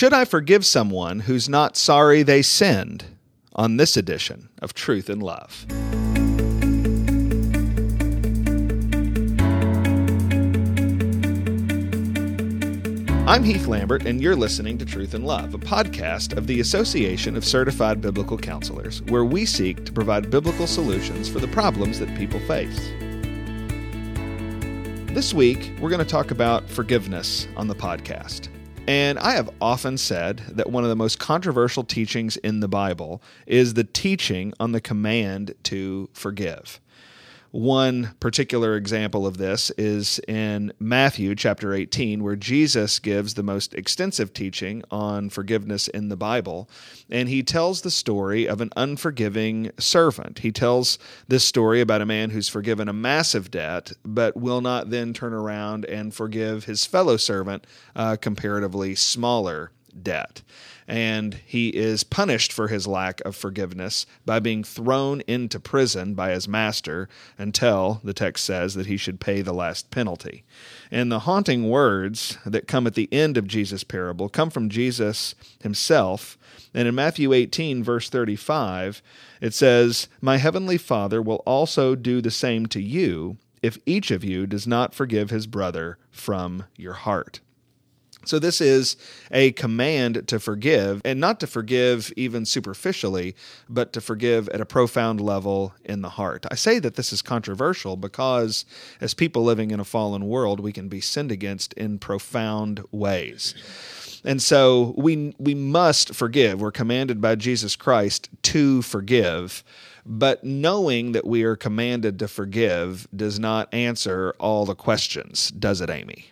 Should I forgive someone who's not sorry they sinned? On this edition of Truth and Love. I'm Heath Lambert, and you're listening to Truth and Love, a podcast of the Association of Certified Biblical Counselors, where we seek to provide biblical solutions for the problems that people face. This week, we're going to talk about forgiveness on the podcast. And I have often said that one of the most controversial teachings in the Bible is the teaching on the command to forgive. One particular example of this is in Matthew chapter 18, where Jesus gives the most extensive teaching on forgiveness in the Bible, and he tells the story of an unforgiving servant. He tells this story about a man who's forgiven a massive debt, but will not then turn around and forgive his fellow servant a comparatively smaller debt. And he is punished for his lack of forgiveness by being thrown into prison by his master until, the text says, that he should pay the last penalty. And the haunting words that come at the end of Jesus' parable come from Jesus himself. And in Matthew 18, verse 35, it says, "My heavenly Father will also do the same to you if each of you does not forgive his brother from your heart." So this is a command to forgive, and not to forgive even superficially, but to forgive at a profound level in the heart. I say that this is controversial because as people living in a fallen world, we can be sinned against in profound ways. And so we must forgive. We're commanded by Jesus Christ to forgive. But knowing that we are commanded to forgive does not answer all the questions, does it, Amy?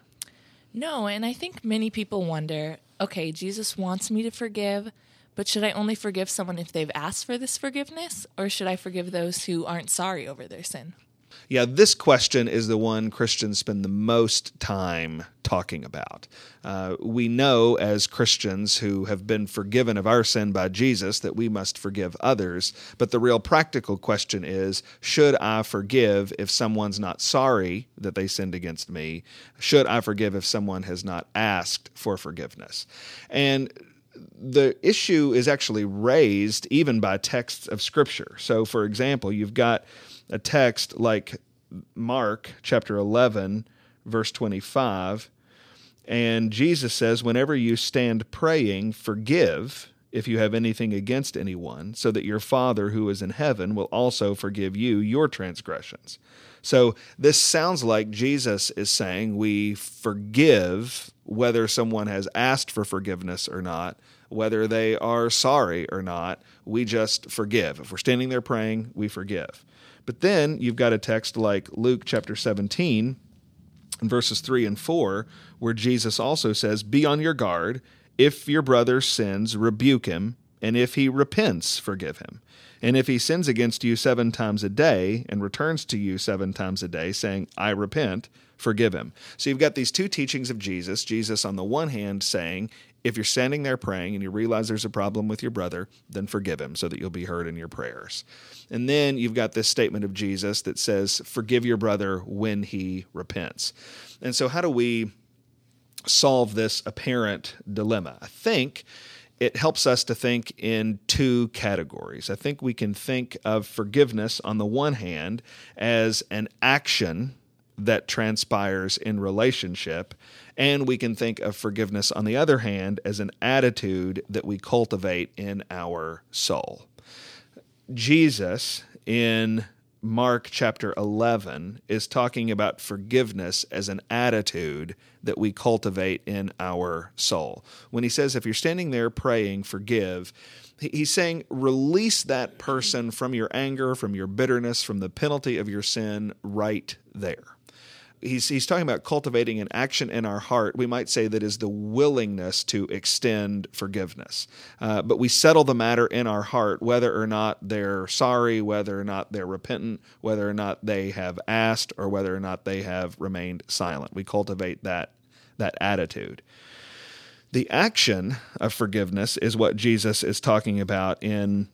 No, and I think many people wonder, okay, Jesus wants me to forgive, but should I only forgive someone if they've asked for this forgiveness, or should I forgive those who aren't sorry over their sin? Yeah, this question is the one Christians spend the most time talking about. We know as Christians who have been forgiven of our sin by Jesus that we must forgive others, but the real practical question is, should I forgive if someone's not sorry that they sinned against me? Should I forgive if someone has not asked for forgiveness? And the issue is actually raised even by texts of Scripture. So, for example, you've got a text like Mark chapter 11, verse 25, and Jesus says, "Whenever you stand praying, forgive if you have anything against anyone, so that your Father who is in heaven will also forgive you your transgressions." So this sounds like Jesus is saying we forgive whether someone has asked for forgiveness or not, whether they are sorry or not, we just forgive. If we're standing there praying, we forgive. But then you've got a text like Luke chapter 17, verses 3 and 4, where Jesus also says, "Be on your guard. If your brother sins, rebuke him, and if he repents, forgive him. And if he sins against you 7 times a day and returns to you 7 times a day, saying, 'I repent,' forgive him." So you've got these two teachings of Jesus. Jesus on the one hand saying, if you're standing there praying and you realize there's a problem with your brother, then forgive him so that you'll be heard in your prayers. And then you've got this statement of Jesus that says, forgive your brother when he repents. And so how do we solve this apparent dilemma? I think it helps us to think in two categories. I think we can think of forgiveness on the one hand as an action that transpires in relationship, and we can think of forgiveness on the other hand as an attitude that we cultivate in our soul. Jesus in Mark chapter 11 is talking about forgiveness as an attitude that we cultivate in our soul. When he says, if you're standing there praying, forgive, he's saying, release that person from your anger, from your bitterness, from the penalty of your sin right there. He's talking about cultivating an action in our heart, we might say, that is the willingness to extend forgiveness. But we settle the matter in our heart, whether or not they're sorry, whether or not they're repentant, whether or not they have asked, or whether or not they have remained silent. We cultivate that attitude. The action of forgiveness is what Jesus is talking about in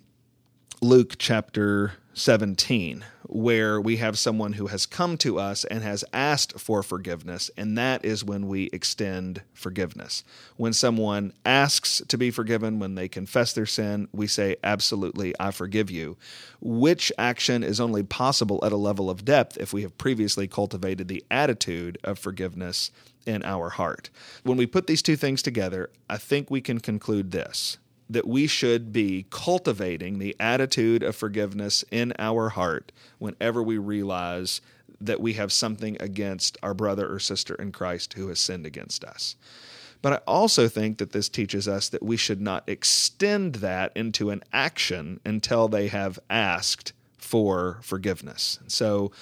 Luke chapter 17, where we have someone who has come to us and has asked for forgiveness, and that is when we extend forgiveness. When someone asks to be forgiven, when they confess their sin, we say, absolutely, I forgive you, which action is only possible at a level of depth if we have previously cultivated the attitude of forgiveness in our heart. When we put these two things together, I think we can conclude this, that we should be cultivating the attitude of forgiveness in our heart whenever we realize that we have something against our brother or sister in Christ who has sinned against us. But I also think that this teaches us that we should not extend that into an action until they have asked for forgiveness. So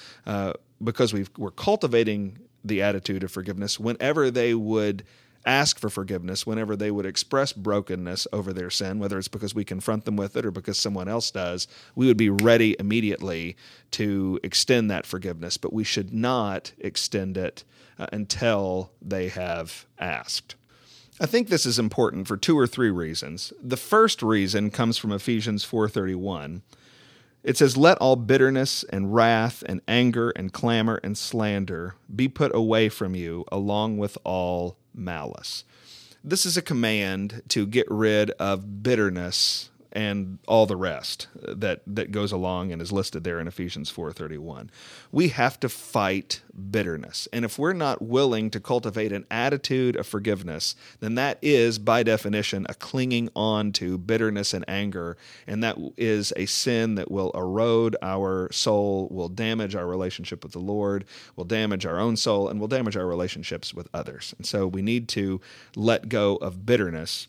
because we're cultivating the attitude of forgiveness, whenever they would ask for forgiveness, whenever they would express brokenness over their sin, whether it's because we confront them with it or because someone else does, we would be ready immediately to extend that forgiveness, but we should not extend it until they have asked. I think this is important for two or three reasons. The first reason comes from Ephesians 4:31. It says, "Let all bitterness and wrath and anger and clamor and slander be put away from you, along with all malice." This is a command to get rid of bitterness and all the rest that goes along and is listed there in Ephesians 4:31. We have to fight bitterness. And if we're not willing to cultivate an attitude of forgiveness, then that is, by definition, a clinging on to bitterness and anger, and that is a sin that will erode our soul, will damage our relationship with the Lord, will damage our own soul, and will damage our relationships with others. And so we need to let go of bitterness.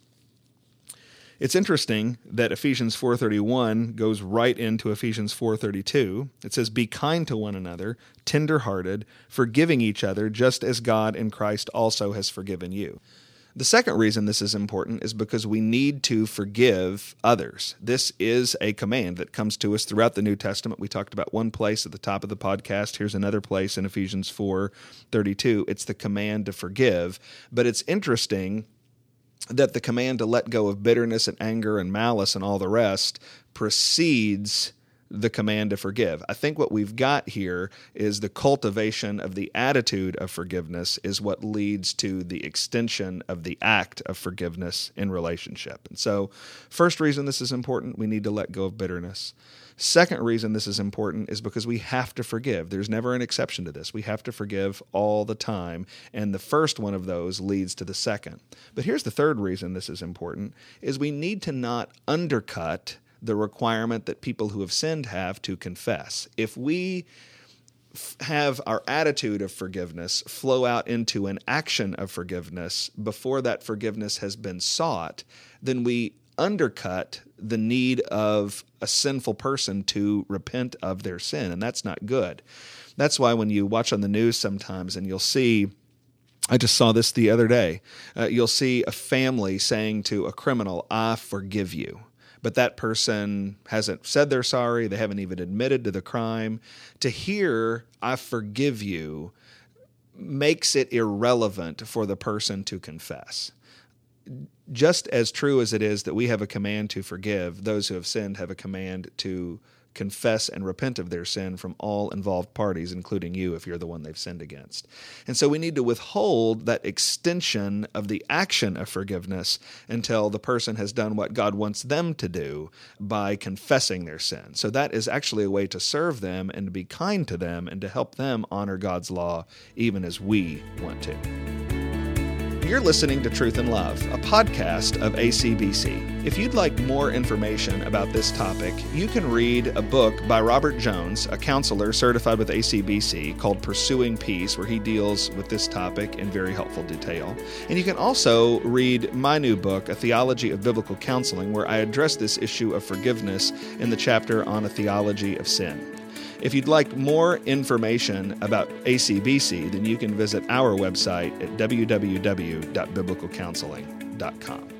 It's interesting that Ephesians 4:31 goes right into Ephesians 4:32. It says, "Be kind to one another, tender-hearted, forgiving each other, just as God in Christ also has forgiven you." The second reason this is important is because we need to forgive others. This is a command that comes to us throughout the New Testament. We talked about one place at the top of the podcast. Here's another place in Ephesians 4:32. It's the command to forgive, but it's interesting that the command to let go of bitterness and anger and malice and all the rest precedes the command to forgive. I think what we've got here is the cultivation of the attitude of forgiveness is what leads to the extension of the act of forgiveness in relationship. And so, first reason this is important, we need to let go of bitterness. Second reason this is important is because we have to forgive. There's never an exception to this. We have to forgive all the time, and the first one of those leads to the second. But here's the third reason this is important, is we need to not undercut the requirement that people who have sinned have to confess. If we have our attitude of forgiveness flow out into an action of forgiveness before that forgiveness has been sought, then we undercut the need of a sinful person to repent of their sin, and that's not good. That's why when you watch on the news sometimes and you'll see, I just saw this the other day, you'll see a family saying to a criminal, "I forgive you." But that person hasn't said they're sorry, they haven't even admitted to the crime. To hear, "I forgive you," makes it irrelevant for the person to confess. Just as true as it is that we have a command to forgive, those who have sinned have a command to confess and repent of their sin from all involved parties, including you if you're the one they've sinned against. And so we need to withhold that extension of the action of forgiveness until the person has done what God wants them to do by confessing their sin. So that is actually a way to serve them and to be kind to them and to help them honor God's law even as we want to. You're listening to Truth in Love, a podcast of ACBC. If you'd like more information about this topic, you can read a book by Robert Jones, a counselor certified with ACBC, called Pursuing Peace, where he deals with this topic in very helpful detail. And you can also read my new book, A Theology of Biblical Counseling, where I address this issue of forgiveness in the chapter on a theology of sin. If you'd like more information about ACBC, then you can visit our website at www.biblicalcounseling.com.